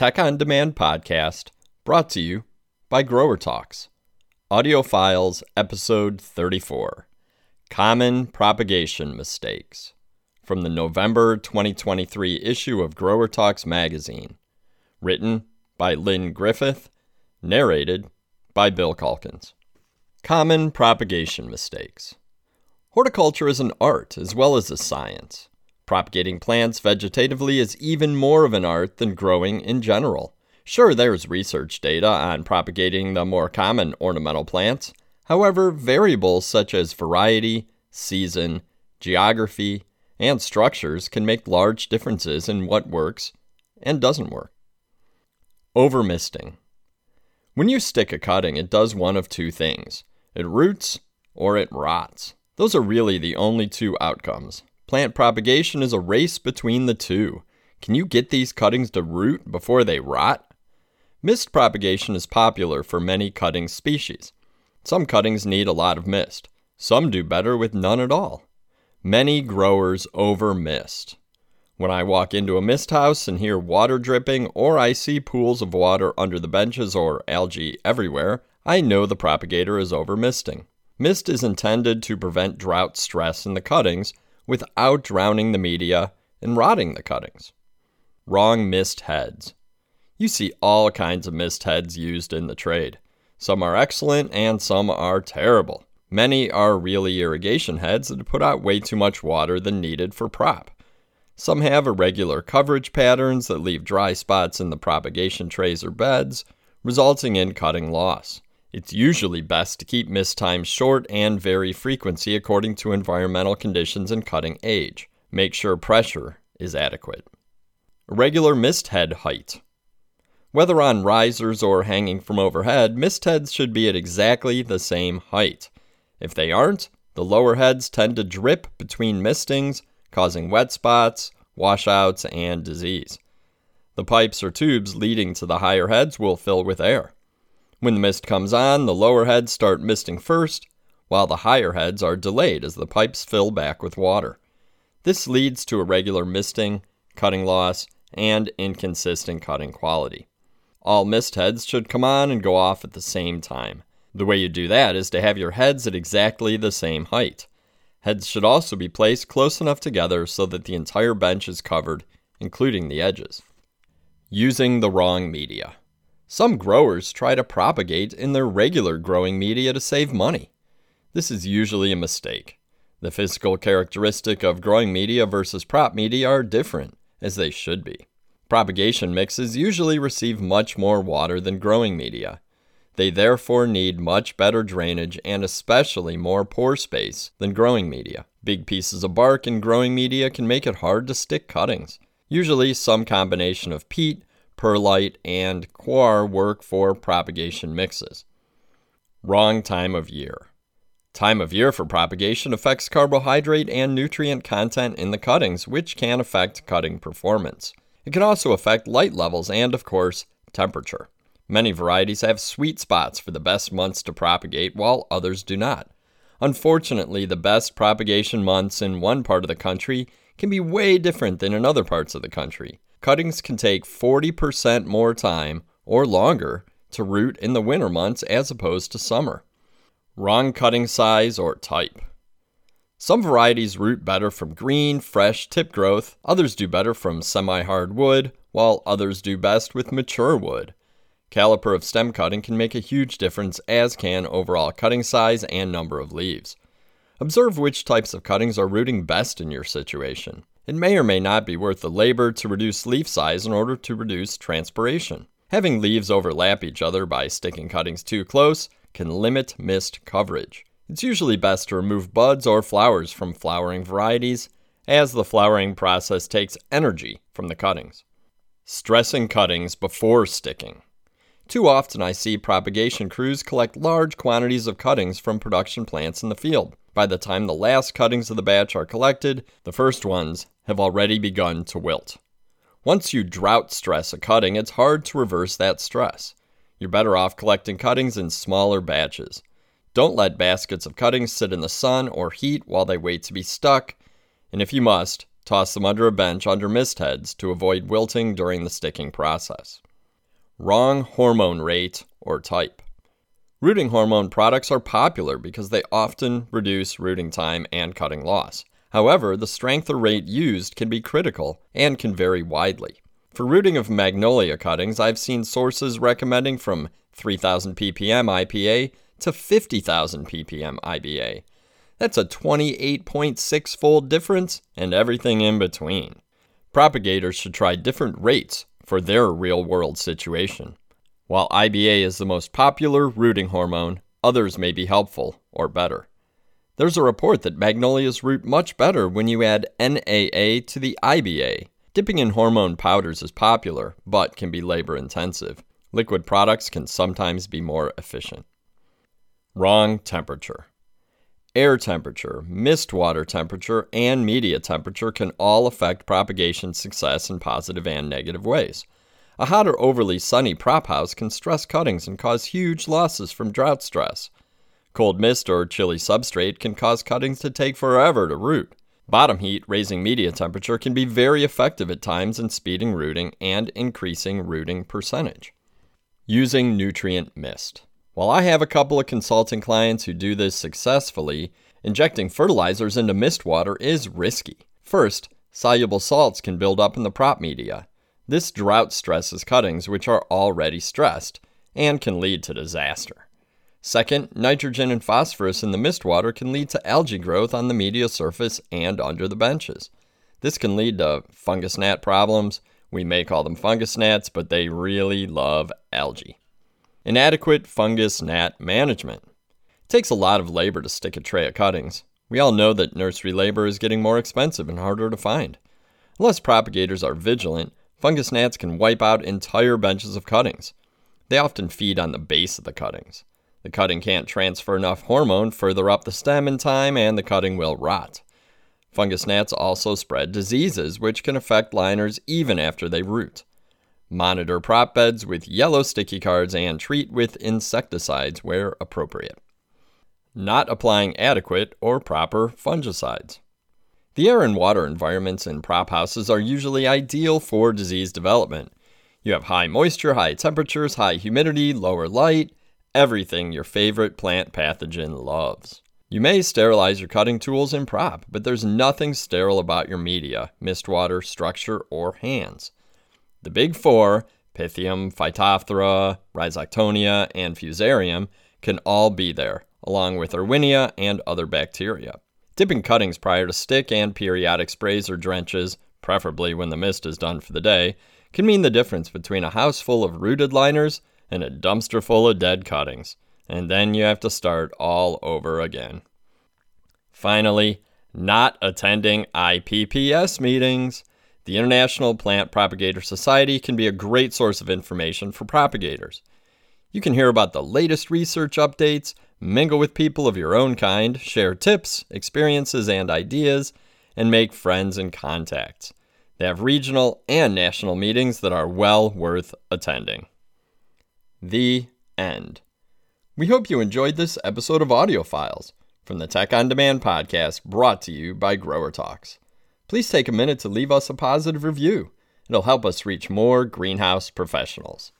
Tech on Demand podcast, brought to you by Grower Talks. Audio Files, Episode 34, Common Propagation Mistakes, from the November 2023 issue of Grower Talks magazine, written by Lynn Griffith, narrated by Bill Calkins. Common Propagation Mistakes. Horticulture is an art as well as a science. Propagating plants vegetatively is even more of an art than growing in general. Sure, there's research data on propagating the more common ornamental plants. However, variables such as variety, season, geography, and structures can make large differences in what works and doesn't work. Overmisting. When you stick a cutting, it does one of two things. It roots or it rots. Those are really the only two outcomes. Plant propagation is a race between the two. Can you get these cuttings to root before they rot? Mist propagation is popular for many cutting species. Some cuttings need a lot of mist. Some do better with none at all. Many growers over-mist. When I walk into a mist house and hear water dripping, or I see pools of water under the benches or algae everywhere, I know the propagator is over-misting. Mist is intended to prevent drought stress in the cuttings without drowning the media and rotting the cuttings. Wrong mist heads. You see all kinds of mist heads used in the trade. Some are excellent and some are terrible. Many are really irrigation heads that put out way too much water than needed for prop. Some have irregular coverage patterns that leave dry spots in the propagation trays or beds, resulting in cutting loss. It's usually best to keep mist times short and vary frequency according to environmental conditions and cutting age. Make sure pressure is adequate. Irregular mist head height. Whether on risers or hanging from overhead, mist heads should be at exactly the same height. If they aren't, the lower heads tend to drip between mistings, causing wet spots, washouts, and disease. The pipes or tubes leading to the higher heads will fill with air. When the mist comes on, the lower heads start misting first, while the higher heads are delayed as the pipes fill back with water. This leads to irregular misting, cutting loss, and inconsistent cutting quality. All mist heads should come on and go off at the same time. The way you do that is to have your heads at exactly the same height. Heads should also be placed close enough together so that the entire bench is covered, including the edges. Using the wrong media. Some growers try to propagate in their regular growing media to save money. This is usually a mistake. The physical characteristic of growing media versus prop media are different, as they should be. Propagation mixes usually receive much more water than growing media. They therefore need much better drainage and especially more pore space than growing media. Big pieces of bark in growing media can make it hard to stick cuttings. Usually some combination of peat, perlite, and coir work for propagation mixes. Wrong time of year. Time of year for propagation affects carbohydrate and nutrient content in the cuttings, which can affect cutting performance. It can also affect light levels and, of course, temperature. Many varieties have sweet spots for the best months to propagate, while others do not. Unfortunately, the best propagation months in one part of the country can be way different than in other parts of the country. Cuttings can take 40% more time or longer to root in the winter months as opposed to summer. Wrong cutting size or type. Some varieties root better from green, fresh tip growth, others do better from semi-hard wood, while others do best with mature wood. Caliper of stem cutting can make a huge difference, as can overall cutting size and number of leaves. Observe which types of cuttings are rooting best in your situation. It may or may not be worth the labor to reduce leaf size in order to reduce transpiration. Having leaves overlap each other by sticking cuttings too close can limit mist coverage. It's usually best to remove buds or flowers from flowering varieties, as the flowering process takes energy from the cuttings. Stressing cuttings before sticking. Too often I see propagation crews collect large quantities of cuttings from production plants in the field. By the time the last cuttings of the batch are collected, the first ones have already begun to wilt. Once you drought stress a cutting, it's hard to reverse that stress. You're better off collecting cuttings in smaller batches. Don't let baskets of cuttings sit in the sun or heat while they wait to be stuck, and if you must, toss them under a bench under mist heads to avoid wilting during the sticking process. wrong hormone rate or type. Rooting hormone products are popular because they often reduce rooting time and cutting loss. However, the strength or rate used can be critical and can vary widely. For rooting of magnolia cuttings, I've seen sources recommending from 3,000 ppm IPA to 50,000 ppm IBA. That's a 28.6-fold difference and everything in between. Propagators should try different rates for their real-world situation. While IBA is the most popular rooting hormone, others may be helpful or better. There's a report that magnolias root much better when you add NAA to the IBA. Dipping in hormone powders is popular, but can be labor-intensive. Liquid products can sometimes be more efficient. Wrong temperature. Air temperature, mist water temperature, and media temperature can all affect propagation success in positive and negative ways. A hot or overly sunny prop house can stress cuttings and cause huge losses from drought stress. Cold mist or chilly substrate can cause cuttings to take forever to root. Bottom heat, raising media temperature, can be very effective at times in speeding rooting and increasing rooting percentage. Using nutrient mist. While I have a couple of consulting clients who do this successfully, injecting fertilizers into mist water is risky. First, soluble salts can build up in the prop media. This drought stresses cuttings which are already stressed and can lead to disaster. Second, nitrogen and phosphorus in the mist water can lead to algae growth on the media surface and under the benches. This can lead to fungus gnat problems. We may call them fungus gnats, but they really love algae. Inadequate fungus gnat management. It takes a lot of labor to stick a tray of cuttings. We all know that nursery labor is getting more expensive and harder to find. Unless propagators are vigilant, fungus gnats can wipe out entire benches of cuttings. They often feed on the base of the cuttings. The cutting can't transfer enough hormone further up the stem in time, and the cutting will rot. Fungus gnats also spread diseases, which can affect liners even after they root. Monitor prop beds with yellow sticky cards and treat with insecticides where appropriate. Not applying adequate or proper fungicides. The air and water environments in prop houses are usually ideal for disease development. You have high moisture, high temperatures, high humidity, lower light, everything your favorite plant pathogen loves. You may sterilize your cutting tools in prop, but there's nothing sterile about your media, mist water, structure, or hands. The big four, Pythium, Phytophthora, Rhizoctonia, and Fusarium, can all be there, along with Erwinia and other bacteria. Dipping cuttings prior to stick and periodic sprays or drenches, preferably when the mist is done for the day, can mean the difference between a house full of rooted liners and a dumpster full of dead cuttings. And then you have to start all over again. Finally, not attending IPPS meetings. The International Plant Propagator Society can be a great source of information for propagators. You can hear about the latest research updates, mingle with people of your own kind, share tips, experiences, and ideas, and make friends and contacts. They have regional and national meetings that are well worth attending. The end. We hope you enjoyed this episode of Audio Files from the Tech on Demand podcast, brought to you by Grower Talks. Please take a minute to leave us a positive review. It'll help us reach more greenhouse professionals.